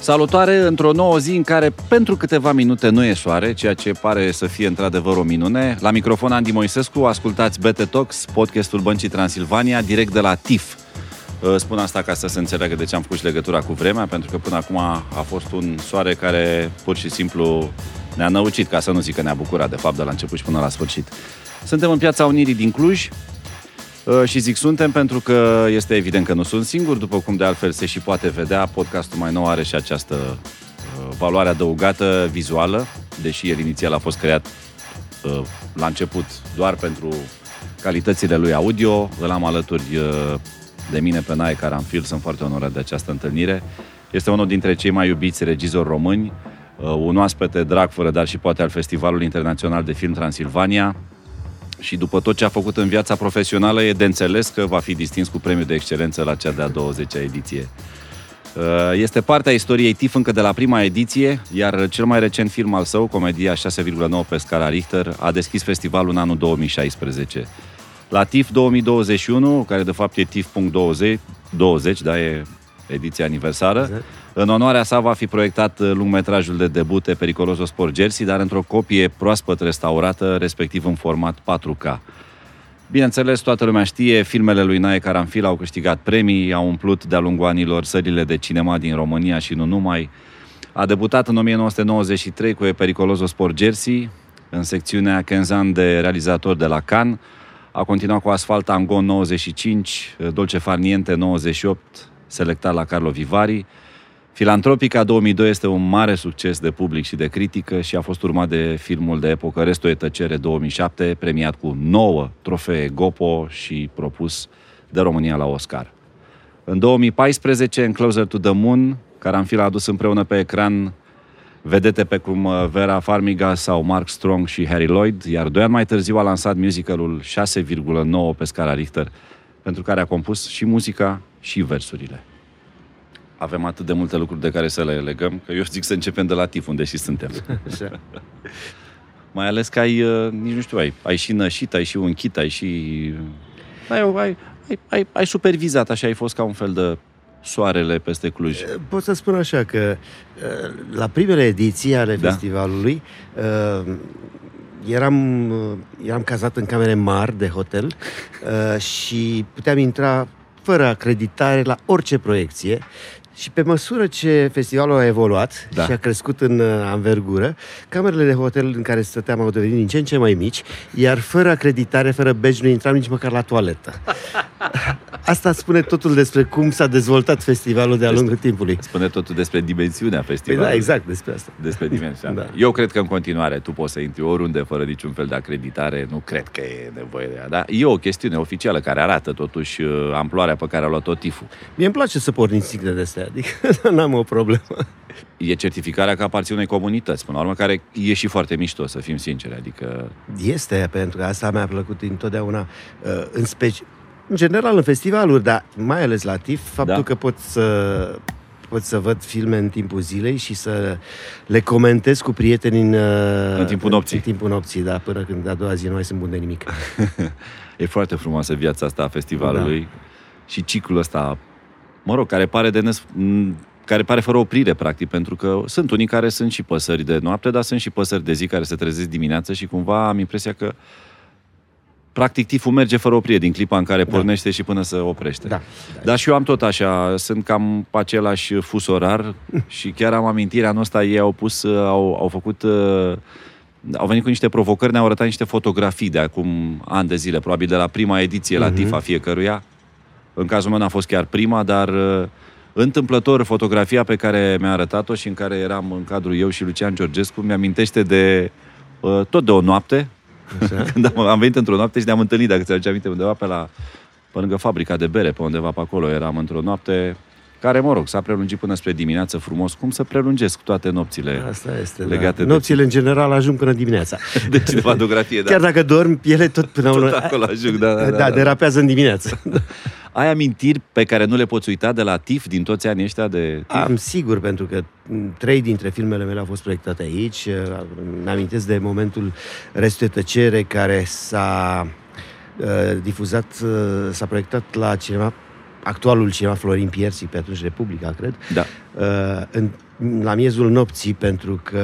Salutare într-o nouă zi în care pentru câteva minute nu e soare, ceea ce pare să fie într-adevăr o minune. La microfon Andi Moisescu, ascultați BT Talks, podcastul Băncii Transilvania, direct de la TIFF. Spun asta ca să se înțeleagă de ce am făcut și legătura cu vremea, pentru că până acum a fost un soare care pur și simplu ne-a năucit, ca să nu zic că ne-a bucurat de fapt de la început și până la sfârșit. Suntem în Piața Unirii din Cluj. Și zic suntem pentru că este evident că nu sunt singur, după cum de altfel se și poate vedea, podcastul mai nou are și această valoare adăugată vizuală, deși el inițial a fost creat la început doar pentru calitățile lui audio. Îl am alături de mine pe Nae Caramfil, sunt foarte onorat de această întâlnire. Este unul dintre cei mai iubiți regizori români, un oaspete drag fără dar și poate al Festivalului Internațional de Film Transilvania. Și după tot ce a făcut în viața profesională, e de înțeles că va fi distins cu premiul de excelență la cea de-a 20-a ediție. Este partea istoriei TIFF încă de la prima ediție, iar cel mai recent film al său, Comedia 6,9 pe scara Richter, a deschis festivalul în anul 2016. La TIFF 2021, care de fapt e TIFF.20, da, e ediția aniversară, în onoarea sa va fi proiectat lungmetrajul de debut E Pericoloso Sporgersi, dar într-o copie proaspăt restaurată, respectiv în format 4K. Bineînțeles, toată lumea știe, filmele lui Nae Caramfil au câștigat premii, au umplut de-a lungul anilor sările de cinema din România și nu numai. A debutat în 1993 cu E Pericoloso Sporgersi, în secțiunea Kenzan de realizator de la Cannes. A continuat cu Asfalt Tango 95, Dolce Farniente 98, selectat la Karlovy Vary. Filantropica 2002 este un mare succes de public și de critică și a fost urmat de filmul de epocă Restul e Tăcere 2007, premiat cu 9 trofee Gopo și propus de România la Oscar. În 2014, în Closer to the Moon, Caramfil a adus împreună pe ecran vedete pe cum Vera Farmiga sau Mark Strong și Harry Lloyd, iar 2 ani mai târziu a lansat musicalul 6,9 pe scara Richter, pentru care a compus și muzica și versurile. Avem atât de multe lucruri de care să le legăm, că eu zic să începem de la TIFF, unde și suntem. Mai ales că ai, nici nu știu, ai și nășit, ai și unchit, ai și... Ai supervizat, așa, ai fost ca un fel de soarele peste Cluj. Pot să spun așa că la primele ediții ale festivalului... Eram cazat în camere mari de hotel și puteam intra fără acreditare la orice proiecție și pe măsură ce festivalul a evoluat și a crescut în anvergură, camerele de hotel în care stăteam au devenit din ce în ce mai mici, iar fără acreditare, fără badge, nu intram nici măcar la toaletă. Asta spune totul despre cum s-a dezvoltat festivalul de-a lungul timpului. Spune totul despre dimensiunea festivalului. Da, exact, despre asta. Despre dimensiunea. Da. Eu cred că în continuare tu poți să intri oriunde fără niciun fel de acreditare, nu cred că e nevoie de ea, da? E o chestiune oficială care arată totuși amploarea pe care a luat-o TIFF-ul. Mie îmi place să pornim sigle de astea, adică n-am o problemă. E certificarea că aparții unei comunități, până la urmă, care e și foarte mișto, să fim sinceri, adică... Este, pentru că asta mi-a plăcut întotdeauna, în special... În general în festivaluri, dar mai ales la TIFF, faptul că pot să văd filme în timpul zilei și să le comentez cu prietenii în timpul nopții. În timpul nopții, da, până când a doua zi nu mai sunt bun de nimic. E foarte frumoasă viața asta a festivalului și ciclul ăsta, mă rog, care pare fără oprire, practic, pentru că sunt unii care sunt și păsări de noapte, dar sunt și păsări de zi care se trezesc dimineața și cumva am impresia că practic TIFF-ul merge fără oprire din clipa în care pornește și până se oprește. Da. Dar și eu am tot așa, sunt cam pe același fus orar și chiar am amintirea anul ăsta, ei au venit cu niște provocări, ne-au arătat niște fotografii de acum ani de zile, probabil de la prima ediție la TIFF a fiecăruia. În cazul meu n-a fost chiar prima, dar întâmplător fotografia pe care mi-a arătat-o și în care eram în cadrul eu și Lucian Georgescu, mi-amintește de tot de o noapte. Așa. Când am venit într-o noapte și ne-am întâlnit, dacă ți-aduce aminte, undeva pe lângă fabrica de bere, pe undeva pe acolo eram într-o noapte care, mă rog, s-a prelungit până spre dimineață frumos. Cum să prelungesc toate nopțile? Asta este, legate de... Nopțile, în general, ajung până dimineața. De cinematografie, da. Chiar dacă dormi, ele tot până tot acolo ajung, da, derapează în dimineață. Ai amintiri pe care nu le poți uita de la TIFF din toți anii ăștia de TIFF? Am, sigur, pentru că 3 dintre filmele mele au fost proiectate aici. Îmi amintesc de momentul Restul e Tăcere, care s-a difuzat, s-a proiectat la cinema actualul cineva Florin Piersi, pe atunci Republica, cred, da. La miezul nopții, pentru că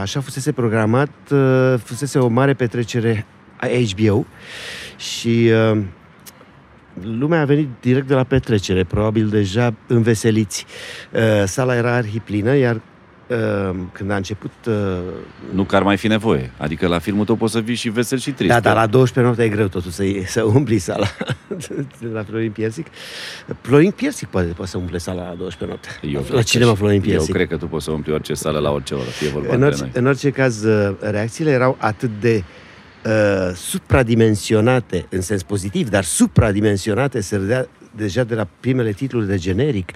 așa fusese programat, fusese o mare petrecere a HBO și lumea a venit direct de la petrecere, probabil deja înveseliți. Sala era arhiplină, iar când a început... Nu că ar mai fi nevoie. Adică la filmul tău poți să vii și vesel și trist. Da, dar la 12 noapte e greu totuși să umpli sala la Florin Piersic. Florin Piersic poate să umple sala la 12 noapte. La cinema Florin Piersic. Eu cred că tu poți să umpli orice sală la orice oră. Fie vorba între noi. În orice caz, reacțiile erau atât de supradimensionate, în sens pozitiv, dar supradimensionate, se râdea deja de la primele titluri de generic,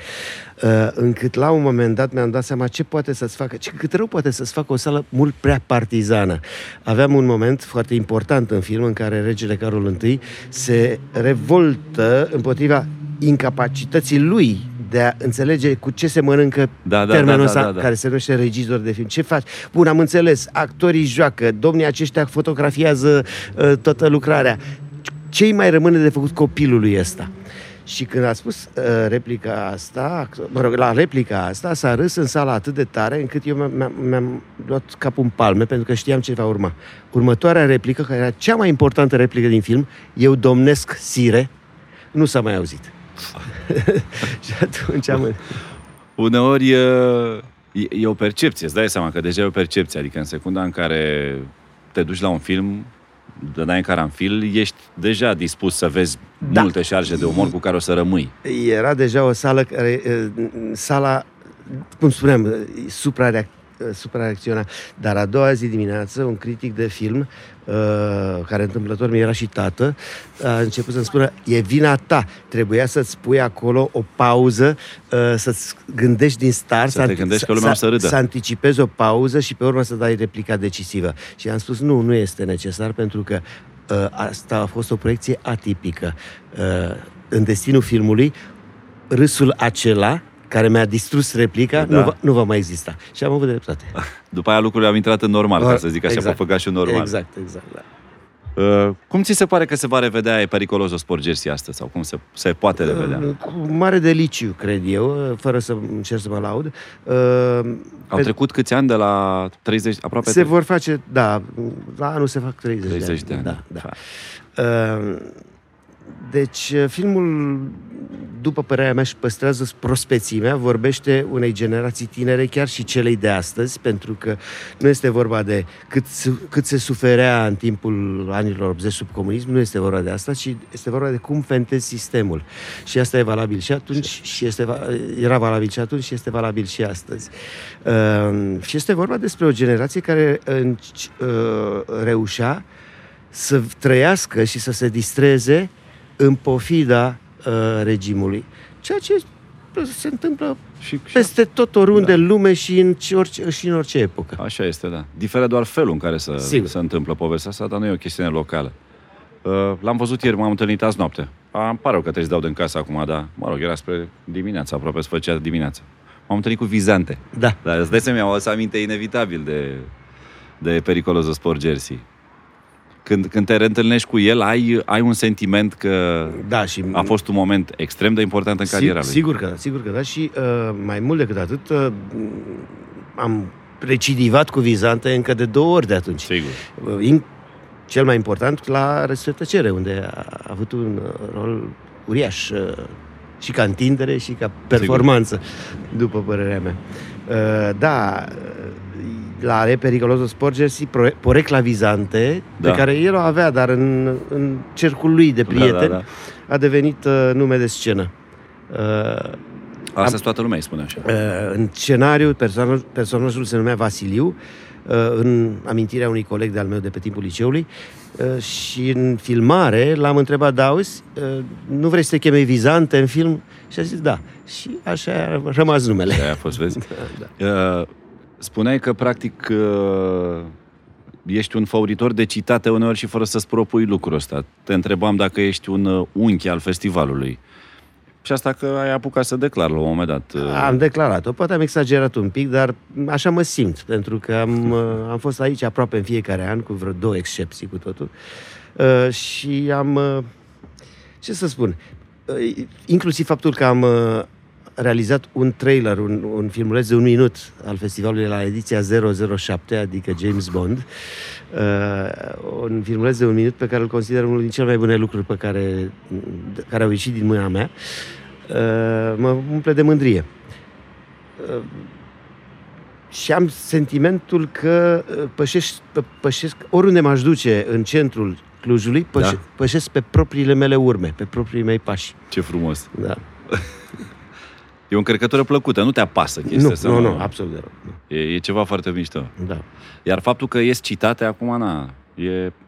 încât la un moment dat mi-am dat seama ce poate să-ți facă, cât rău poate să-ți facă o sală mult prea partizană. Aveam un moment foarte important în film în care regele Carol I se revoltă împotriva incapacității lui de a înțelege cu ce se mănâncă termenul ăsta, care se numește regizor de film. Ce faci? Bun, am înțeles, actorii joacă, domnii aceștia fotografiază toată lucrarea. Ce-i mai rămâne de făcut copilului ăsta? Și când a spus replica asta, la replica asta s-a râs în sala atât de tare încât eu mi-am luat capul în palme, pentru că știam ce va urma. Următoarea replică, care era cea mai importantă replică din film, eu domnesc sire, nu s-a mai auzit. Și atunci am... Uneori e o percepție, îți dai seama că deja e o percepție, adică în secunda în care te duci la un film de Nae Caramfil, ești deja dispus să vezi multe șarje de umor cu care o să rămâi. Era deja o sală care, sala, cum spuneam, suprareacționa. Dar a doua zi dimineață, un critic de film, care întâmplător mi era și tată, a început să-mi spună, e vina ta, trebuia să-ți pui acolo o pauză, să-ți gândești din start, să anticipezi o pauză și pe urmă să dai replica decisivă. Și am spus, nu este necesar, pentru că asta a fost o proiecție atipică. În destinul filmului, râsul acela care mi-a distrus replica, nu va mai exista. Și am avut dreptate. După aia lucrurile au intrat în normal, ca să zic așa, exact. Păpăgașul normal. Exact, da. Cum ți se pare că se va revedea E Pericoloso Sporgersi astăzi? Sau cum se poate revedea? Cu mare deliciu, cred eu, fără să încerc să mă laud. Au trecut câți ani de la 30, aproape? Se vor face, da, la anul se fac 30 de ani. Da. Deci, filmul, după părerea mea, și păstrează prospețimea, vorbește unei generații tinere, chiar și celei de astăzi, pentru că nu este vorba de cât se suferea în timpul anilor 80 sub comunism, nu este vorba de asta, ci este vorba de cum fentezi sistemul. Și asta e valabil și atunci, era valabil și atunci, și este valabil și astăzi. Și este vorba despre o generație care reușea să trăiască și să se distreze în pofida regimului. Ceea ce se întâmplă peste tot, oriunde în lume și în orice epocă. Așa este, da. Diferă doar felul în care se întâmplă povestea asta, dar nu e o chestiune locală. L-am văzut ieri, m-am întâlnit azi noapte. Îmi pare rău că trebuie să dau din casă acum, dar mă rog, era spre dimineața, aproape se făcea dimineața. M-am întâlnit cu Vizante. Da. Dar îți dai seama, mi-am adus aminte inevitabil de E Pericoloso Sporgersi. Când te reîntâlnești cu el, ai un sentiment că a fost un moment extrem de important în cariera lui. Sigur că da, și mai mult decât atât, am recidivat cu Vizante încă de 2 ori de atunci. Sigur. Cel mai important la Restul e Tăcere, unde a avut un rol uriaș și ca întindere și ca performanță, sigur, după părerea mea. La E Pericoloso Sporgersi, porecla Vizante, pe care el o avea, dar în cercul lui de prieteni, a devenit nume de scenă. Astăzi toată lumea îi spune așa. În scenariu, personajul se numea Vasiliu, în amintirea unui coleg de-al meu de pe timpul liceului, și în filmare l-am întrebat, auzi, nu vrei să te chemei Vizante în film? Și a zis, da. Și așa a rămas numele. Aia a fost, vezi? Spuneai că, practic, ești un favoritor de citate uneori și fără să-ți propui lucrul ăsta. Te întrebam dacă ești un unchi al festivalului. Și asta că ai apucat să declar la un moment dat. Am declarat-o, poate am exagerat un pic, dar așa mă simt, pentru că am fost aici aproape în fiecare an, cu vreo 2 excepții cu totul. Și am... ce să spun... inclusiv faptul că am realizat un trailer, un filmuleț de un minut al festivalului la ediția 007, adică James Bond. Un filmuleț de un minut pe care îl consider unul din cele mai bune lucruri pe care au ieșit din mâna mea. Mă umple de mândrie. Și am sentimentul că pășesc oriunde m-aș duce în centrul Clujului, pășesc pe propriile mele urme, pe proprii mei pași. Ce frumos! Da. E o încărcătură plăcută, nu te apasă chestia asta. Nu, absolut de rău. E ceva foarte mișto. Da. Iar faptul că ies citate acum,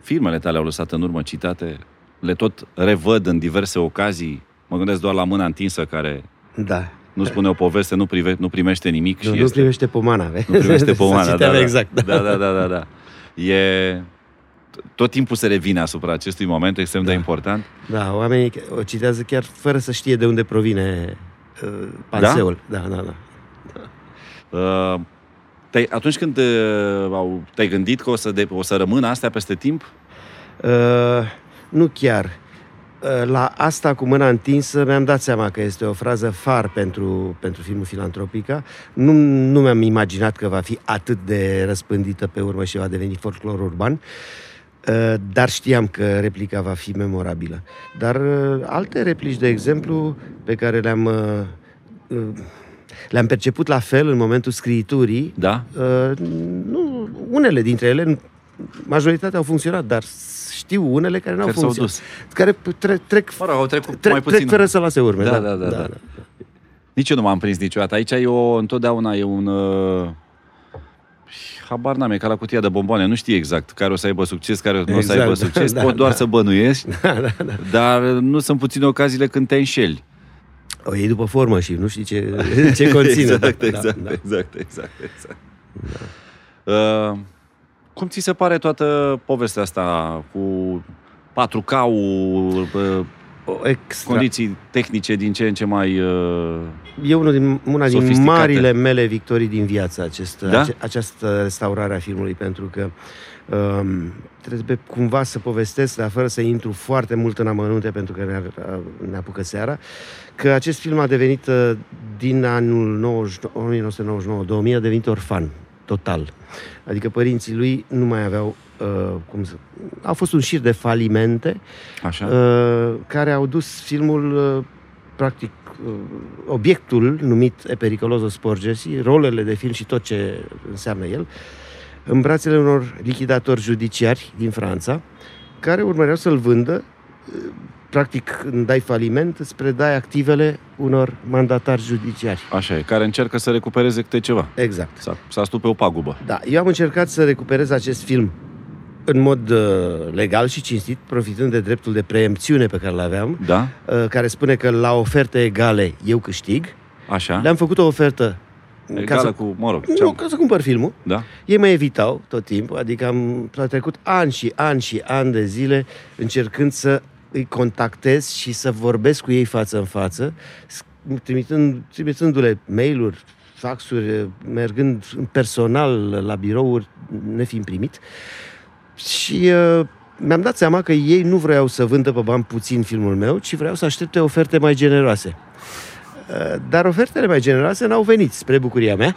filmele tale au lăsat în urmă citate, le tot revăd în diverse ocazii, mă gândesc doar la Mâna întinsă, care... Da. Nu spune o poveste, nu primește nimic. Nu primește pomana. Nu primește pomana, da. Exact. Da. E... Tot timpul se revine asupra acestui moment extrem de important. Da, oamenii o citează chiar fără să știe de unde provine panseul. Da. Atunci când te-ai gândit că o să rămână astea peste timp? Nu chiar. La asta cu Mâna întinsă mi-am dat seama că este o frază far pentru filmul Filantropica. Nu mi-am imaginat că va fi atât de răspândită pe urmă și va deveni folclor urban, dar știam că replica va fi memorabilă. Dar alte replici, de exemplu, pe care le-am perceput la fel în momentul scriiturii, unele dintre ele, majoritatea au funcționat, dar știu unele care n-au funcționat. Care trec fără să lase urme. Da. Nici eu nu m-am prins niciodată. Aici întotdeauna e un... Habar n-am, e ca la cutia de bomboane. Nu știi exact care o să aibă succes, care nu o să aibă succes. Pot doar să bănuiești. Dar nu sunt puține ocaziile când te înșeli. O iei după formă și nu știi ce conține. Exact. Cum ți se pare toată povestea asta cu 4K-ul, condiții tehnice din ce în ce mai sofisticate? E una din marile mele victorii din viață, această restaurare a filmului, pentru că trebuie cumva să povestesc, dar fără să intru foarte mult în amănunte, pentru că ne apucă seara, că acest film a devenit, din anul 1999-2000, a devenit orfan. Total. Adică părinții lui nu mai aveau... a fost un șir de falimente. Așa. Care au dus filmul, practic, obiectul numit E Pericoloso Sporgersi, rolele de film și tot ce înseamnă el, în brațele unor lichidatori judiciari din Franța, care urmăreau să-l vândă. Practic, când dai faliment, îți predai activele unor mandatari judiciari. Așa e, care încearcă să recupereze câte ceva. Exact. S-a stupe o pagubă. Da, eu am încercat să recuperez acest film în mod legal și cinstit, profitând de dreptul de preempțiune pe care l-aveam, care spune că la oferte egale eu câștig. Așa. Le-am făcut o ofertă egală ca să cumpăr filmul. Da. Ei mă evitau tot timpul, adică am trecut ani și ani și ani de zile încercând să îi contactez și să vorbesc cu ei față în față, trimițându-le mail-uri, faxuri, mergând personal la birouri, nefiind primit. Și mi-am dat seama că ei nu vreau să vândă pe bani puțin filmul meu, ci vreau să aștepte oferte mai generoase. Dar ofertele mai generoase n-au venit, spre bucuria mea.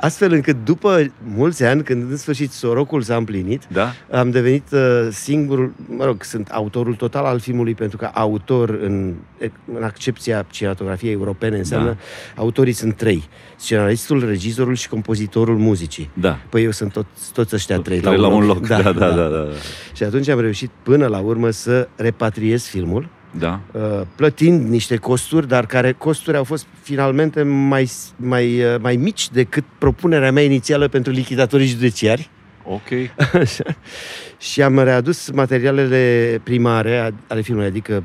Astfel încât după mulți ani, când în sfârșit sorocul s-a împlinit, am devenit singurul, sunt autorul total al filmului, pentru că autor în accepția cinematografiei europene înseamnă autorii sunt trei: scenaristul, regizorul și compozitorul muzicii. Da. Păi eu sunt toți ăștia trei la un loc. Da. Și atunci am reușit până la urmă să repatriez filmul. Da. Plătind niște costuri, dar care costuri au fost finalmente mai mici decât propunerea mea inițială pentru lichidatorii judiciari. Ok. Și am readus materialele primare ale filmului, adică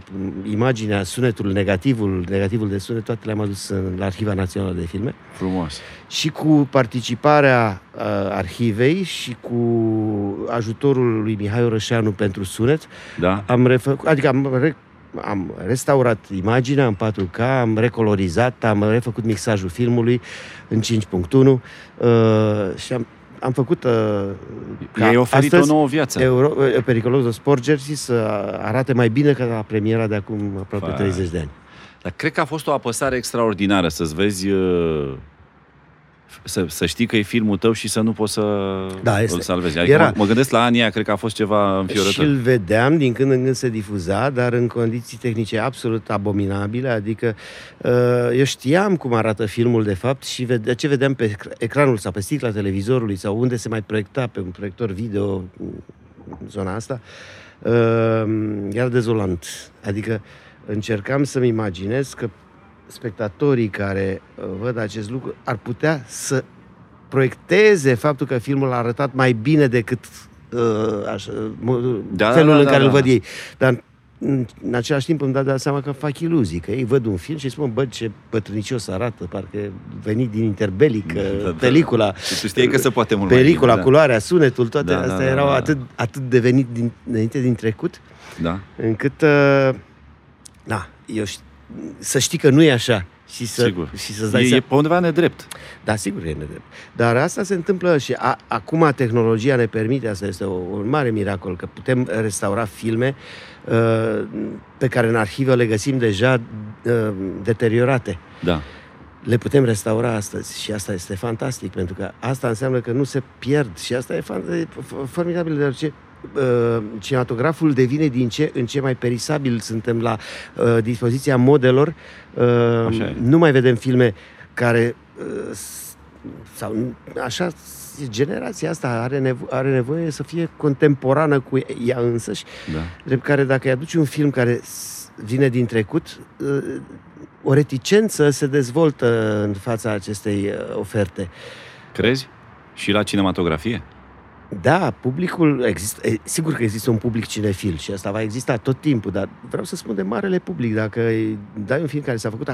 imaginea, sunetul, negativul de sunet, toate le-am adus la Arhiva Națională de Filme. Frumos. Și cu participarea arhivei și cu ajutorul lui Mihai Roșeanu pentru sunet, am restaurat imaginea în 4K, am recolorizat, am refăcut mixajul filmului în 5.1 și am am făcut... I-ai oferit o nouă viață. E Pericoloso Sporgersi să arate mai bine ca la premiera de acum aproape 30 de ani. Dar cred că a fost o apăsare extraordinară să-ți vezi... Să știi că e filmul tău și să nu poți să îl salvezi. Adică mă gândesc la anii aia, cred că a fost ceva înfiorător. Și îl vedeam, din când în când se difuza, dar în condiții tehnice absolut abominabile. Adică eu știam cum arată filmul de fapt și ce vedeam pe ecranul sau pe sticla televizorului sau unde se mai proiecta pe un proiector video în zona asta, era dezolant. Adică încercam să-mi imaginez că spectatorii care văd acest lucru ar putea să proiecteze faptul că filmul a arătat mai bine decât felul în care îl văd ei. Dar în același timp îmi dau seama că fac iluzii, că ei văd un film și spun, bă, ce bătrânicios arată, parcă venit din interbelic, pelicula. Și tu știi că se poate mult pelicula, mai bine, culoarea, sunetul, toate astea erau atât de venit din trecut, încât eu știu, să știi că nu e așa și să-ți dai seama. E pe undeva nedrept. Da, sigur că e nedrept. Dar asta se întâmplă și acum tehnologia ne permite, asta este un mare miracol, că putem restaura filme pe care în arhivă le găsim deja deteriorate. Da. Le putem restaura astăzi și asta este fantastic, pentru că asta înseamnă că nu se pierd și asta e formidabil, de orice... cinematograful devine din ce în ce mai perisabil. Suntem la dispoziția modelor. Nu mai vedem filme care sau așa, generația asta are nevoie să fie contemporană cu ea însăși, drept care dacă îi aduci un film care vine din trecut, o reticență se dezvoltă în fața acestei oferte. Crezi? Și la cinematografie? Da, publicul există, sigur că există un public cinefil și asta va exista tot timpul, dar vreau să spun de marele public, dacă dai un film care s-a făcut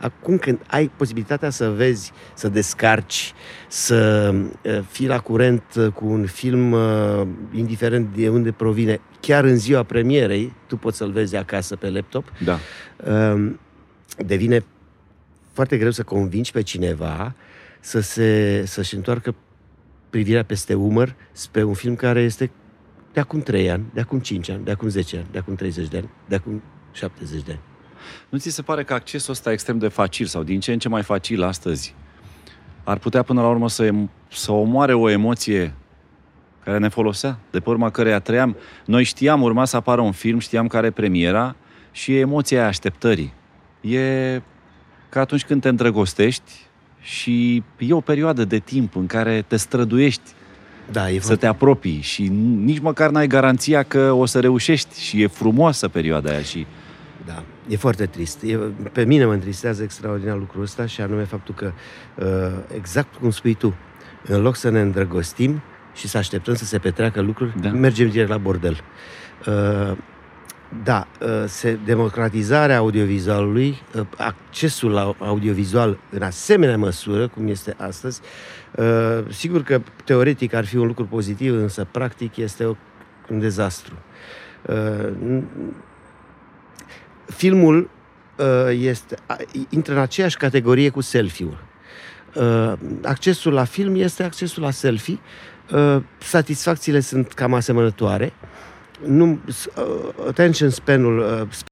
acum când ai posibilitatea să vezi, să descarci, să fii la curent cu un film, indiferent de unde provine, chiar în ziua premierei, tu poți să-l vezi acasă pe laptop, devine foarte greu să convingi pe cineva să-și întoarcă privirea peste umăr spre un film care este de acum 3 ani, de acum 5 ani, de acum 10 ani, de acum 30 de ani, de acum 70 de ani. Nu ți se pare că accesul ăsta extrem de facil sau din ce în ce mai facil astăzi ar putea până la urmă să omoare o emoție care ne folosea, de pe urma căreia trăiam? Noi știam, urma să apară un film, știam care e premiera și emoția așteptării. E ca atunci când te îndrăgostești, și e o perioadă de timp în care te străduiești să te apropii și nici măcar n-ai garanția că o să reușești și e frumoasă perioada aia și... Da, e foarte trist. Pe mine mă întristează extraordinar lucrul ăsta și anume faptul că, exact cum spui tu, în loc să ne îndrăgostim și să așteptăm să se petreacă lucruri, mergem direct la bordel. Democratizarea audiovizualului, accesul la audiovizual în asemenea măsură, cum este astăzi, sigur că teoretic ar fi un lucru pozitiv, însă practic este un dezastru. Filmul intră în aceeași categorie cu selfie-ul. Accesul la film este accesul la selfie. Satisfacțiile sunt cam asemănătoare. Attention span-ul